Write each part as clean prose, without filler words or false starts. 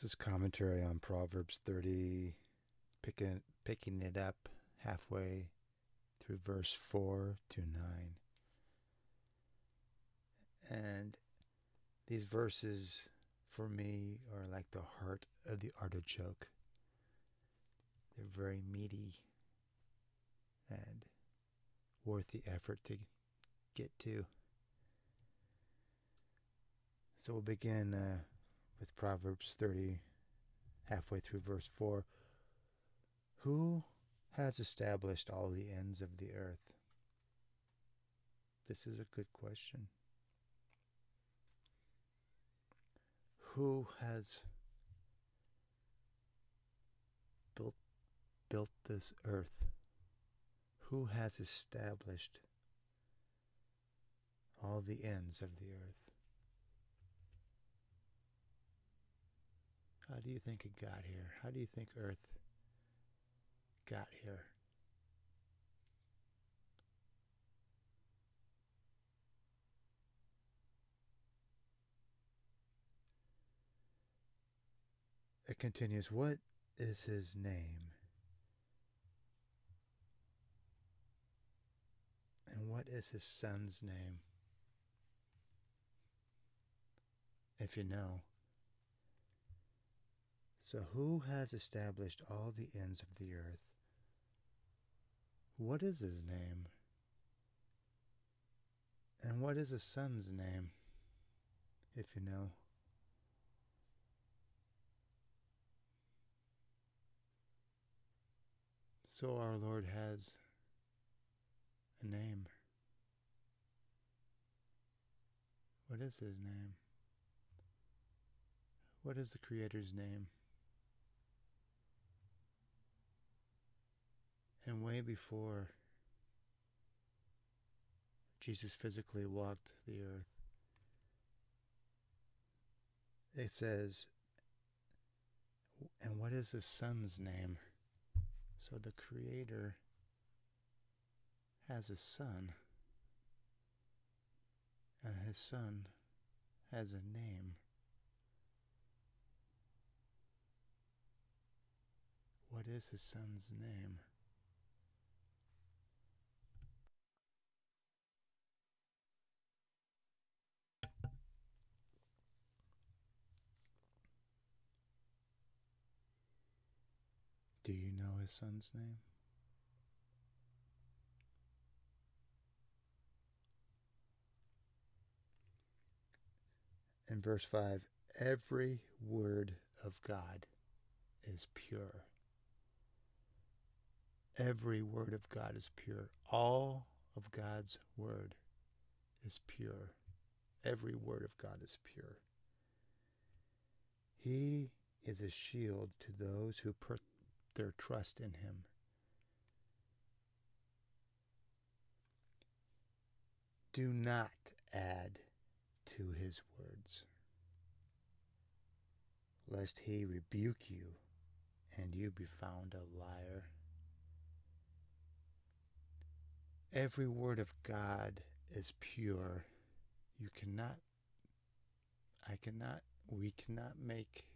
This is commentary on Proverbs 30, picking it up halfway through verse 4 to 9. And these verses, for me, are like the heart of the artichoke. They're very meaty and worth the effort to get to. So we'll begin with Proverbs 30, halfway through verse 4. Who has established all the ends of the earth? This is a good question. Who has built this earth? Who has established all the ends of the earth? How do you think it got here? How do you think Earth got here? It continues, what is his name? And what is his son's name? If you know. So who has established all the ends of the earth? What is his name? And what is his son's name, if you know? So our Lord has a name. What is his name? What is the Creator's name? And way before Jesus physically walked the earth, it says, and what is his son's name? So the Creator has a son, and his son has a name. What is his son's name? Do you know his son's name? In verse 5, every word of God is pure. Every word of God is pure. All of God's word is pure. Every word of God is pure. He is a shield to those who put their trust in him. Do not add to his words, lest he rebuke you and you be found a liar. Every word of God is pure. We cannot make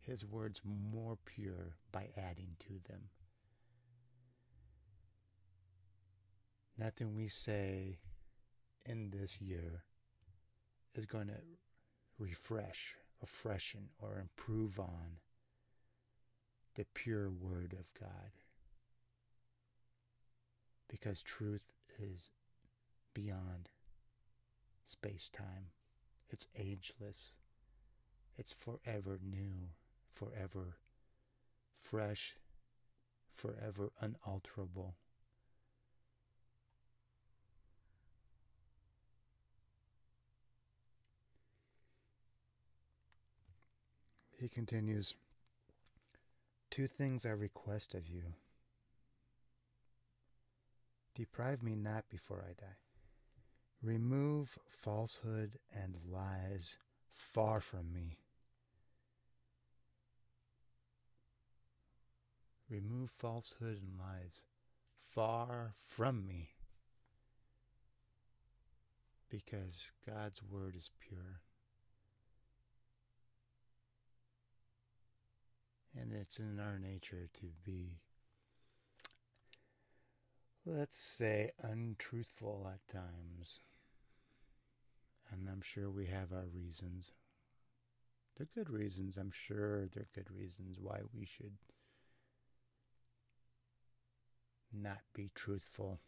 his words more pure by adding to them. Nothing we say in this year is going to refresh or freshen or improve on the pure word of God. Because truth is beyond space-time. It's ageless. It's forever new, forever fresh, forever unalterable. He continues, 2 things I request of you. Deprive me not before I die. Remove falsehood and lies far from me. Remove falsehood and lies far from me. Because God's word is pure. And it's in our nature to be, let's say, untruthful at times. And I'm sure we have our reasons. They're good reasons. I'm sure they're good reasons why we should not be truthful.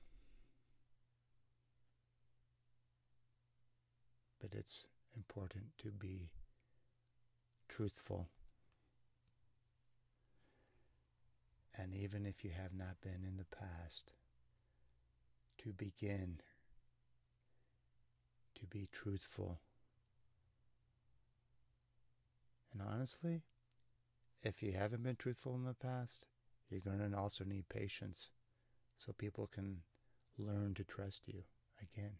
But it's important to be truthful. And even if you have not been in the past, to begin to be truthful. And honestly, if you haven't been truthful in the past, you're going to also need patience so people can learn to trust you again.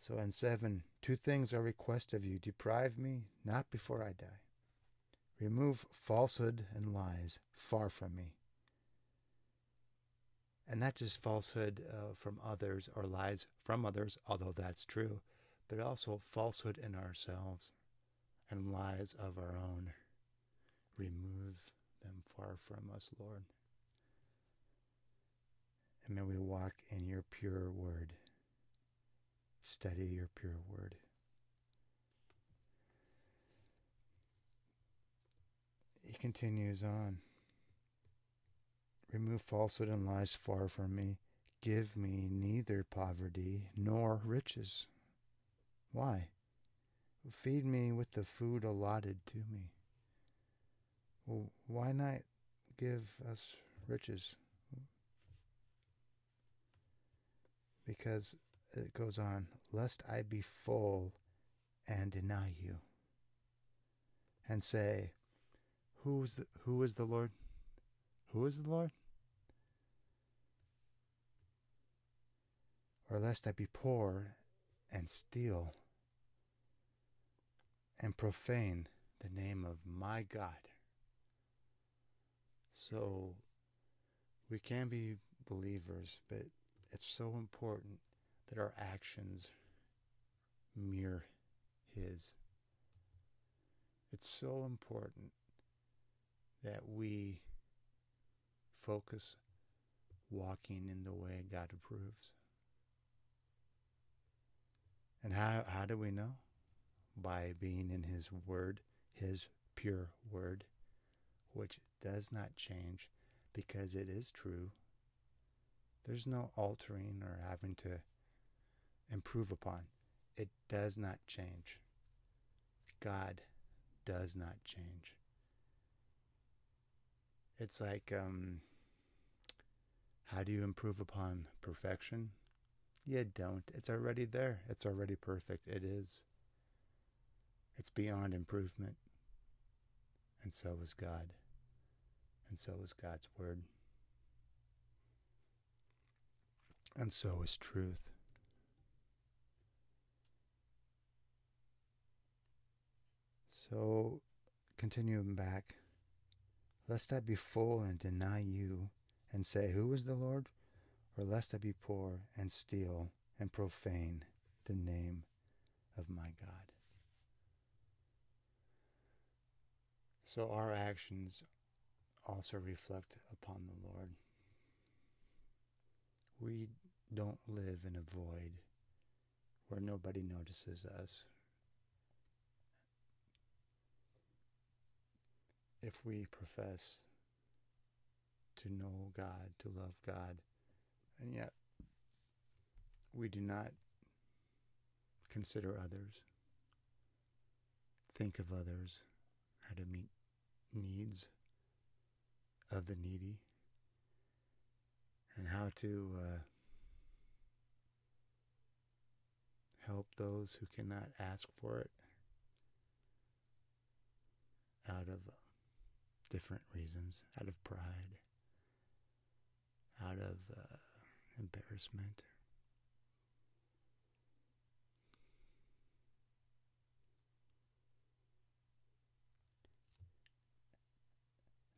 So in 7, 2 things I request of you. Deprive me not before I die. Remove falsehood and lies far from me. And not just falsehood from others or lies from others, although that's true, but also falsehood in ourselves and lies of our own. Remove them far from us, Lord. And may we walk in your pure word. Study your pure word. He continues on. Remove falsehood and lies far from me. Give me neither poverty nor riches. Why? Feed me with the food allotted to me. Well, why not give us riches? Because it goes on, lest I be full and deny you and say, who is the Lord? Who is the Lord? Or lest I be poor and steal and profane the name of my God. So we can be believers, but it's so important that our actions mirror his. It's so important that we focus walking in the way God approves. And how do we know? By being in his word, his pure word, which does not change because it is true. There's no altering or having to improve upon. It does not change. God does not change. It's like, how do you improve upon perfection? You don't. It's already there. It's already perfect. It is. It's beyond improvement. And so is God. And so is God's word. And so is truth. So, continuing back, lest I be full and deny you, and say, who is the Lord? Or lest I be poor and steal and profane the name of my God. So our actions also reflect upon the Lord. We don't live in a void where nobody notices us. If we profess to know God, to love God, and yet we do not consider others, think of others, how to meet needs of the needy, and how to help those who cannot ask for it out of different reasons, out of pride, out of embarrassment.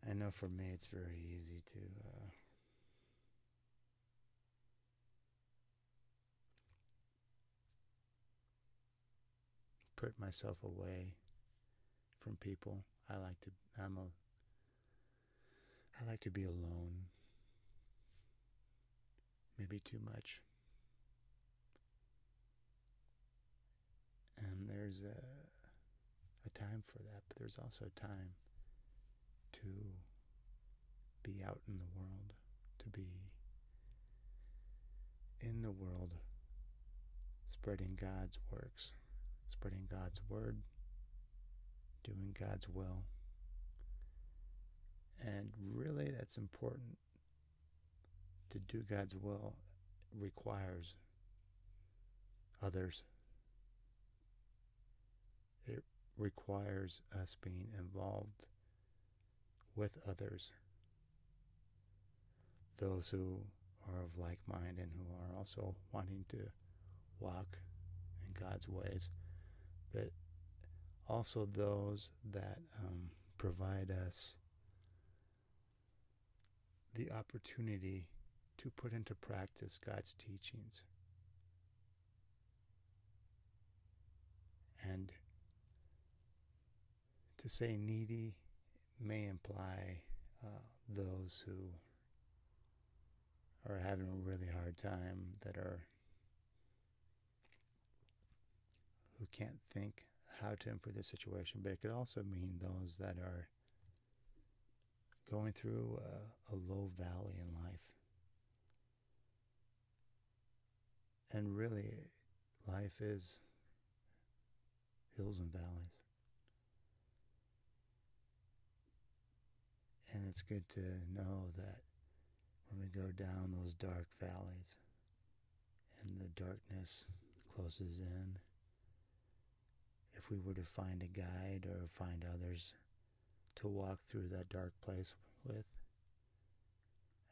I know for me it's very easy to put myself away from people. I like to be alone. Maybe too much. And there's a time for that, but there's also a time to be out in the world, to be in the world, spreading God's works, spreading God's word, doing God's will. And really, that's important. To do God's will requires others. It requires us being involved with others, those who are of like mind and who are also wanting to walk in God's ways, but also those that provide us the opportunity to put into practice God's teachings. And to say needy may imply those who are having a really hard time, who can't think how to improve their situation. But it could also mean those that are going through a low valley in life. And really, life is hills and valleys. And it's good to know that when we go down those dark valleys and the darkness closes in, if we were to find a guide or find others to walk through that dark place with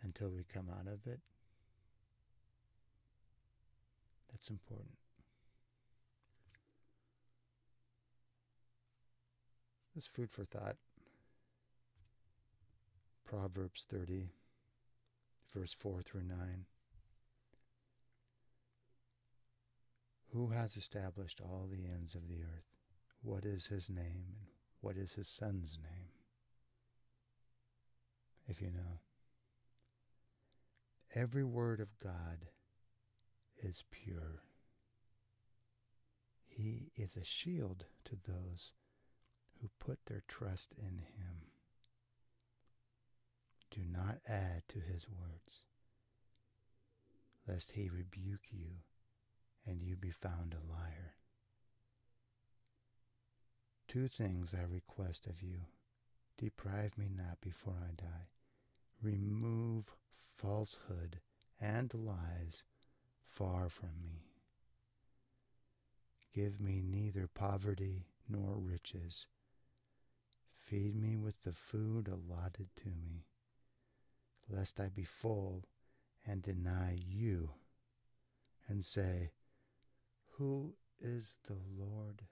until we come out of it, that's important. This food for thought. Proverbs 30, verse 4 through 9. Who has established all the ends of the earth? What is his name, and what is his son's name? If you know. Every word of God is pure. He is a shield to those who put their trust in him. Do not add to his words, lest he rebuke you and you be found a liar. 2 things I request of you. Deprive me not before I die. Remove falsehood and lies far from me. Give me neither poverty nor riches. Feed me with the food allotted to me, lest I be full and deny you and say, who is the Lord?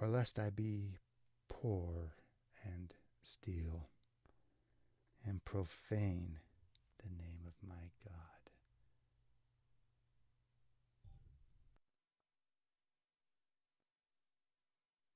Or lest I be poor and steal and profane the name of my God.